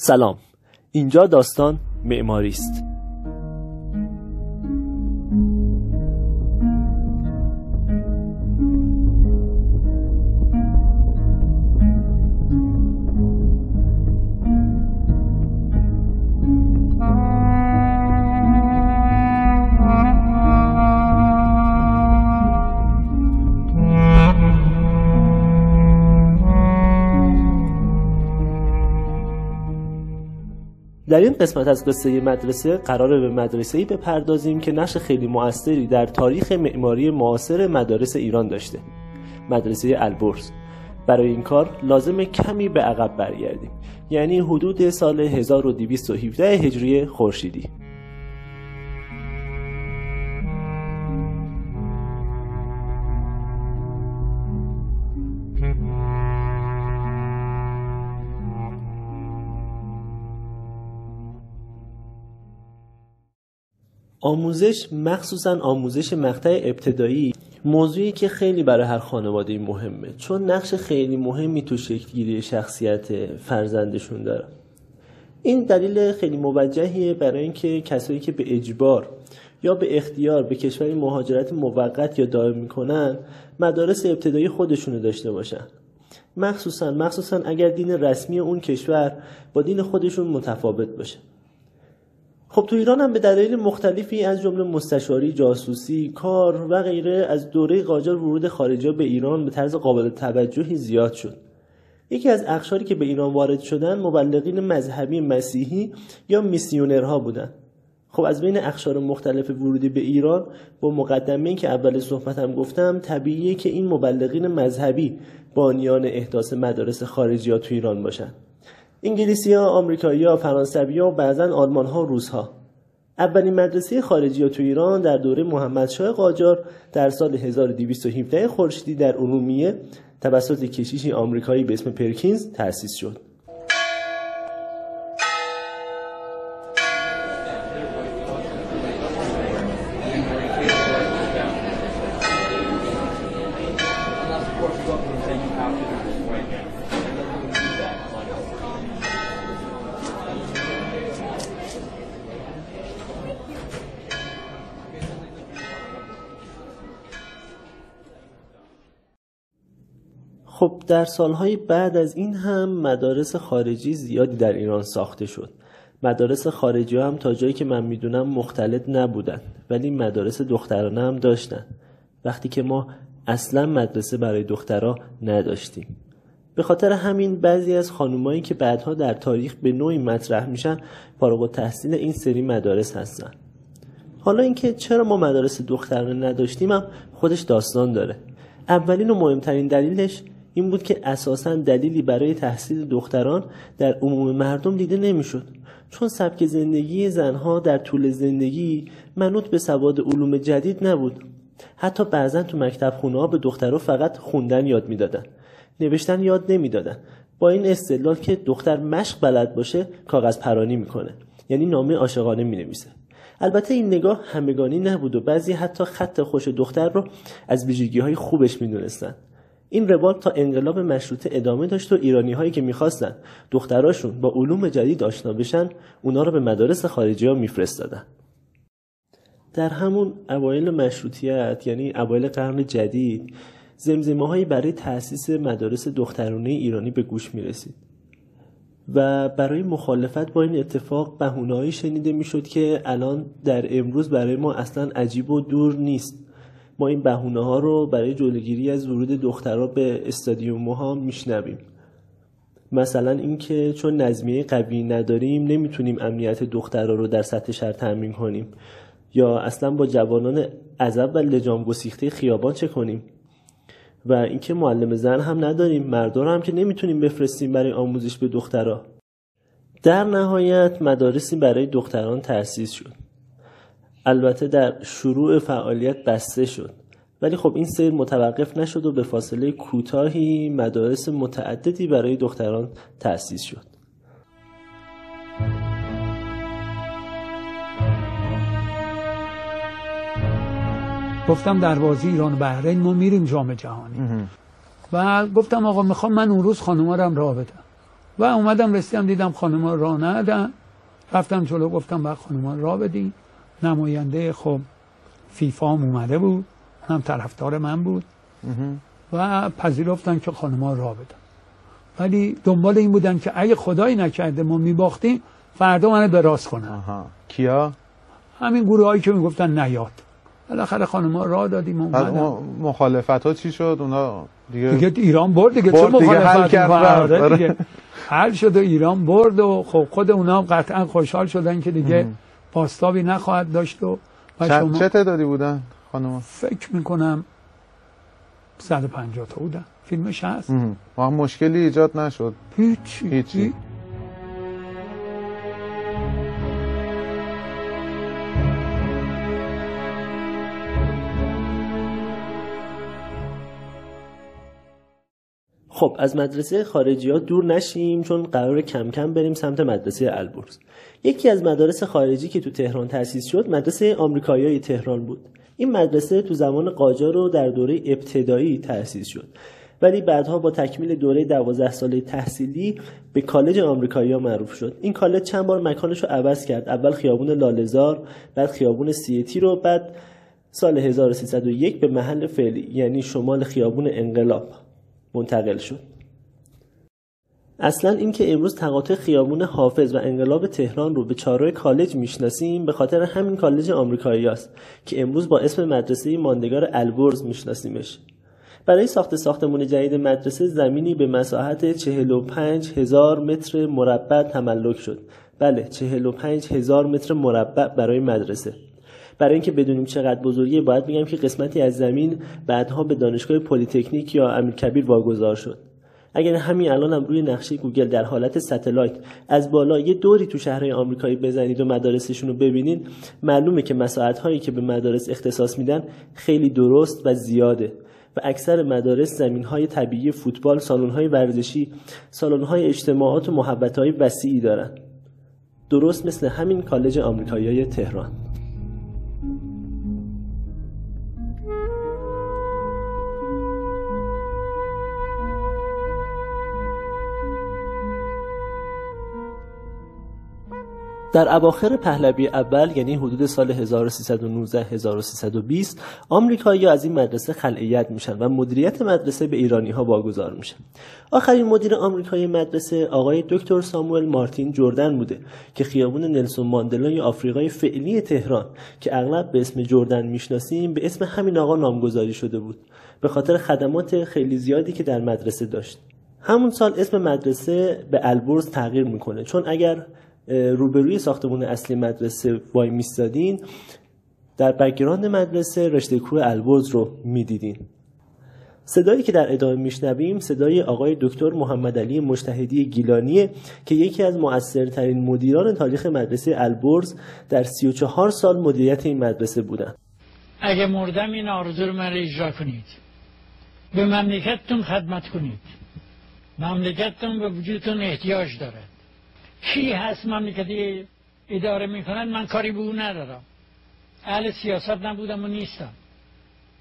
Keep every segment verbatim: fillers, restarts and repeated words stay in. سلام، اینجا داستان معماری است. در این قسمت از قصه مدرسه قراره به مدرسه‌ای بپردازیم که نقش خیلی مؤثری در تاریخ معماری معاصر مدارس ایران داشته، مدرسه البرز. برای این کار لازم کمی به عقب برگردیم، یعنی حدود سال هزار و دویست و هفده هجری خورشیدی. آموزش، مخصوصاً آموزش مقطع ابتدایی، موضوعی که خیلی برای هر خانواده مهمه، چون نقش خیلی مهمی تو شکل‌گیری شخصیت فرزندشون داره. این دلیل خیلی موجهیه برای اینکه کسایی که به اجبار یا به اختیار به کشوری مهاجرت موقت یا دائم میکنن، مدارس ابتدایی خودشونو داشته باشن، مخصوصاً مخصوصاً اگر دین رسمی اون کشور با دین خودشون متفاوت باشه. خب تو ایران هم به دلایل مختلفی از جمله مستشاری، جاسوسی، کار و غیره از دوره قاجار ورود خارجی‌ها به ایران به طرز قابل توجهی زیاد شد. یکی از اقشاری که به ایران وارد شدن مبلغین مذهبی مسیحی یا میسیونرها بودند. خب از بین اقشار مختلف ورودی به ایران، با مقدمه‌ای که اول صحبتم گفتم، طبیعیه که این مبلغین مذهبی بانیان احداث مدارس خارجی‌ها تو ایران باشند. انگلیسی‌ها، آمریکایی‌ها، فرانسوی‌ها و بعضاً آلمان‌ها و روس‌ها. اولین مدرسه خارجی‌ها تو ایران در دوره محمدشاه قاجار در سال هزار و دویست و هفده خورشیدی در ارومیه توسط کشیشی آمریکایی به اسم پرکینز تأسیس شد. خب در سالهای بعد از این هم مدارس خارجی زیادی در ایران ساخته شد. مدارس خارجی هم تا جایی که من میدونم مختلط نبودن، ولی مدارس دخترانه هم داشتن، وقتی که ما اصلا مدرسه برای دخترها نداشتیم. به خاطر همین بعضی از خانومایی که بعدها در تاریخ به نوعی مطرح میشن فارغ التحصیل این سری مدارس هستن. حالا اینکه چرا ما مدارس دخترانه نداشتیم هم خودش داستان داره. اولین و مهمترین دلیلش این بود که اساساً دلیلی برای تحصیل دختران در عموم مردم دیده نمیشد، چون سبک زندگی زنها در طول زندگی منوط به سواد علوم جدید نبود. حتی بعضاً تو مکتب خونه ها به دخترها فقط خوندن یاد میدادن، نوشتن یاد نمیدادن، با این استدلال که دختر مشق بلد باشه کاغذ پرانی میکنه، یعنی نامه عاشقانه مینویسه. البته این نگاه همگانی نبود و بعضی حتی خط خوش دختر رو از ویژگی های خوبش میدونستن. این روال تا انقلاب مشروطه ادامه داشت و ایرانی هایی که میخواستن دختراشون با علوم جدید آشنا بشن اونا رو به مدارس خارجی ها میفرستادن. در همون اوایل مشروطیت، یعنی اوایل قرن جدید، زمزمه هایی برای تأسیس مدارس دخترانه ایرانی به گوش میرسید و برای مخالفت با این اتفاق بهونه‌هایی شنیده میشد که الان در امروز برای ما اصلا عجیب و دور نیست. ما این بهونه ها رو برای جلوگیری از ورود دخترها به استادیوم ها میشنویم، مثلا اینکه چون نظمیه قوی نداریم نمیتونیم امنیت دخترها رو در سطح شهر تامین کنیم، یا اصلا با جوانان عزب و لجام گسیخته خیابان چه کنیم، و اینکه معلم زن هم نداریم، مردا رو هم که نمیتونیم بفرستیم برای آموزش به دخترها. در نهایت مدارسی برای دختران تأسیس شد. البته در شروع فعالیت بسته شد، ولی خب این سیر متوقف نشد و به فاصله کوتاهی مدارس متعددی برای دختران تأسیس شد. گفتم در بازی ایران و بحرین ما میریم جام جهانی و گفتم آقا میخوام من اون روز خانوما رو هم راه بدم. و اومدم رسیدم دیدم خانما را ندن، رفتم جلو گفتم بعد خانما را بدین. نماینده خب فیفا هم اومده بود، هم طرفدار من بود و پذیرفتن که خانما را بدن، ولی دنبال این بودن که اگه خدایی نکرده ما میباختیم فردا منو دراز کنن. آها. کیا؟ همین گروه هایی که میگفتن نیاد. بالاخره خانما را دادیم اومدن. مخالفت ها چی شد؟ اونا دیگه دیگه ایران برد دیگه، چه مخالفت کرد دیگه، حل شد و ایران برد و خب خود اونا هم قطعا خوشحال شدن که دیگه پاسداری نخواهد داشت. و شما چه تعدادی بودن خانما؟ فکر میکنم صد و پنجاه تا بودن. فیلمش هست. ما هم مشکلی ایجاد نشد. هیچی. هیچی. خب از مدرسه خارجی ها دور نشیم چون قرار کم کم بریم سمت مدرسه البرز. یکی از مدارس خارجی که تو تهران تأسیس شد مدرسه آمریکایی تهران بود. این مدرسه تو زمان قاجار رو در دوره ابتدایی تأسیس شد، ولی بعدها با تکمیل دوره دوازده ساله تحصیلی به کالج آمریکایی‌ها معروف شد. این کالج چند بار مکانش رو عوض کرد، اول خیابون لاله‌زار، بعد خیابون سیتی رو، بعد سال هزار و سیصد و یک به محل فعلی یعنی شمال خیابون انقلاب منتقل شد. اصلا اینکه امروز تقاطع خیابون حافظ و انقلاب تهران رو به چهارراه کالج میشناسیم به خاطر همین کالج آمریکایی‌هاست که امروز با اسم مدرسه ماندگار البرز میشناسیمش. برای ساخت ساختمان جدید مدرسه زمینی به مساحت چهل و پنج هزار متر مربع تملک شد. بله، چهل و پنج هزار متر مربع برای مدرسه. برای اینکه بدونیم چقدر بزرگیه باید بگم که قسمتی از زمین بعدها به دانشگاه پلی تکنیک یا امیرکبیر واگذار شد. اگر همین الان هم روی نقشه گوگل در حالت ستلایت از بالا یه دوری تو شهرهای آمریکایی بزنید و مدارسشون رو ببینید معلومه که مساحت‌هایی که به مدارس اختصاص میدن خیلی درست و زیاده و اکثر مدارس زمین‌های طبیعی فوتبال، سالن‌های ورزشی، سالن‌های اجتماعات و محبت‌های وسیعی دارن. درست مثل همین کالج آمریکایی تهران. در اواخر پهلوی اول یعنی حدود سال هزار و سیصد و نوزده تا هزار و سیصد و بیست آمریکایی‌ها از این مدرسه خلعیت میشن و مدیریت مدرسه به ایرانی‌ها واگذار میشه. آخرین مدیر آمریکایی مدرسه آقای دکتر ساموئل مارتین جردن بوده که خیابون نلسون ماندلا یا آفریقای فعلی تهران که اغلب به اسم جردن میشناسیم به اسم همین آقا نامگذاری شده بود به خاطر خدمات خیلی زیادی که در مدرسه داشت. همون سال اسم مدرسه به البرز تغییر میکنه، چون اگر روبروی ساختمون اصلی مدرسه وای میستادین در بک‌گراند مدرسه رشته کوه البرز رو میدیدین. صدایی که در ادامه میشنویم صدای آقای دکتر محمدعلی مشتهدی گیلانی که یکی از مؤثرترین مدیران تاریخ مدرسه البرز در سی و چهار سال مدیریت این مدرسه بودن. اگه مردم این آرزو رو من را اجرا کنید، به مملکتتون خدمت کنید، مملکتتون به وجودتون احتیاج داره. کی هست مملکتی اداره میکنن؟ من کاری به اون ندارم، اهل سیاست نبودم و نیستم.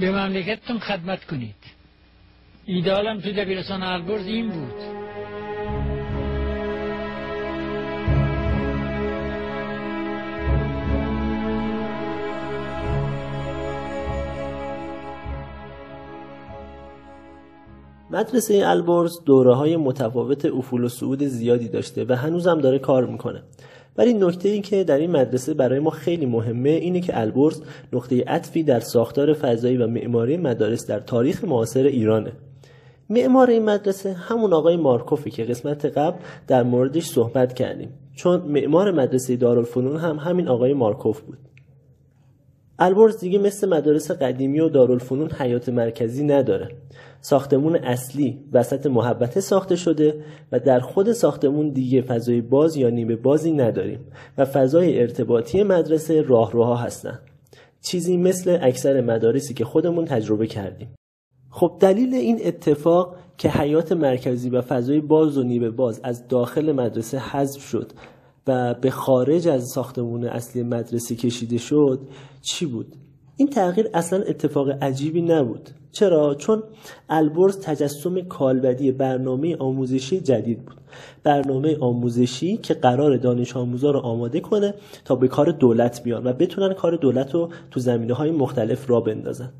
به مملکتتون خدمت کنید. ایدالم تو دبیرستان البرز این بود. مدرسه البرز دوره‌های متفاوت افول و صعود زیادی داشته و هنوزم داره کار میکنه، ولی نکته این که در این مدرسه برای ما خیلی مهمه اینه که البرز نقطه عطفی در ساختار فضایی و معماری مدارس در تاریخ معاصر ایرانه. معمار این مدرسه همون آقای مارکوفی که قسمت قبل در موردش صحبت کردیم، چون معمار مدرسه دارالفنون هم همین آقای مارکوف بود. البرز دیگه مثل مدارس قدیمی و دارالفنون حیات مرکزی نداره. ساختمون اصلی وسط محبته ساخته شده و در خود ساختمون دیگه فضای باز یا نیمه بازی نداریم و فضای ارتباطی مدرسه راهروها هستن، چیزی مثل اکثر مدارسی که خودمون تجربه کردیم. خب دلیل این اتفاق که حیات مرکزی و فضای باز و نیمه باز از داخل مدرسه حذف شد و به خارج از ساختمون اصلی مدرسه کشیده شد چی بود؟ این تغییر اصلا اتفاق عجیبی نبود. چرا؟ چون البرز تجسم کالبدی برنامه آموزشی جدید بود. برنامه آموزشی که قرار دانش آموزا رو آماده کنه تا به کار دولت بیان و بتونن کار دولت رو تو زمینه‌های مختلف را بندازن.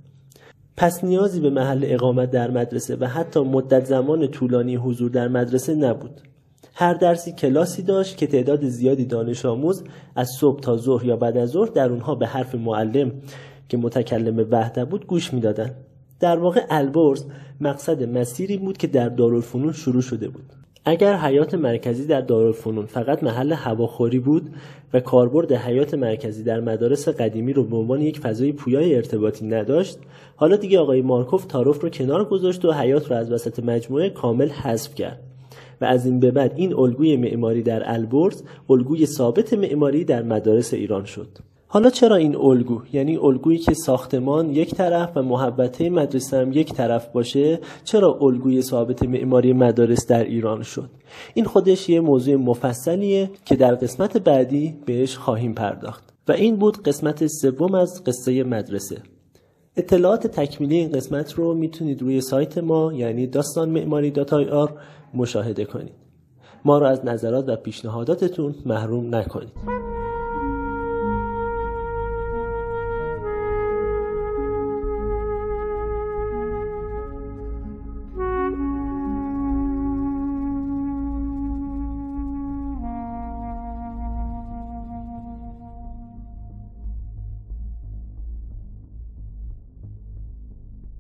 پس نیازی به محل اقامت در مدرسه و حتی مدت زمان طولانی حضور در مدرسه نبود. هر درسی کلاسی داشت که تعداد زیادی دانش آموز از صبح تا ظهر یا بعد از ظهر در اونها به حرف معلم که متکلم وحده بود گوش میدادن. در واقع البرز مقصد مسیری بود که در دارالفنون شروع شده بود. اگر حیات مرکزی در دارالفنون فقط محل هواخوری بود و کاربرد حیات مرکزی در مدارس قدیمی رو به عنوان یک فضای پویای ارتباطی نداشت، حالا دیگه آقای مارکوف تعارف رو کنار گذاشت و حیات رو از وسط مجموعه کامل حذف کرد و از این به بعد این الگوی معماری در البرز الگوی ثابت معماری در مدارس ایران شد. حالا چرا این الگو، یعنی الگویی که ساختمان یک طرف و محوطه مدرسه هم یک طرف باشه، چرا الگوی ثابت معماری مدارس در ایران شد؟ این خودش یه موضوع مفصلیه که در قسمت بعدی بهش خواهیم پرداخت. و این بود قسمت سوم از قصه مدرسه. اطلاعات تکمیلی این قسمت رو میتونید روی سایت ما یعنی داستان معماری دات آی آر مشاهده کنید. ما رو از نظرات و پیشنهاداتتون محروم نکنید.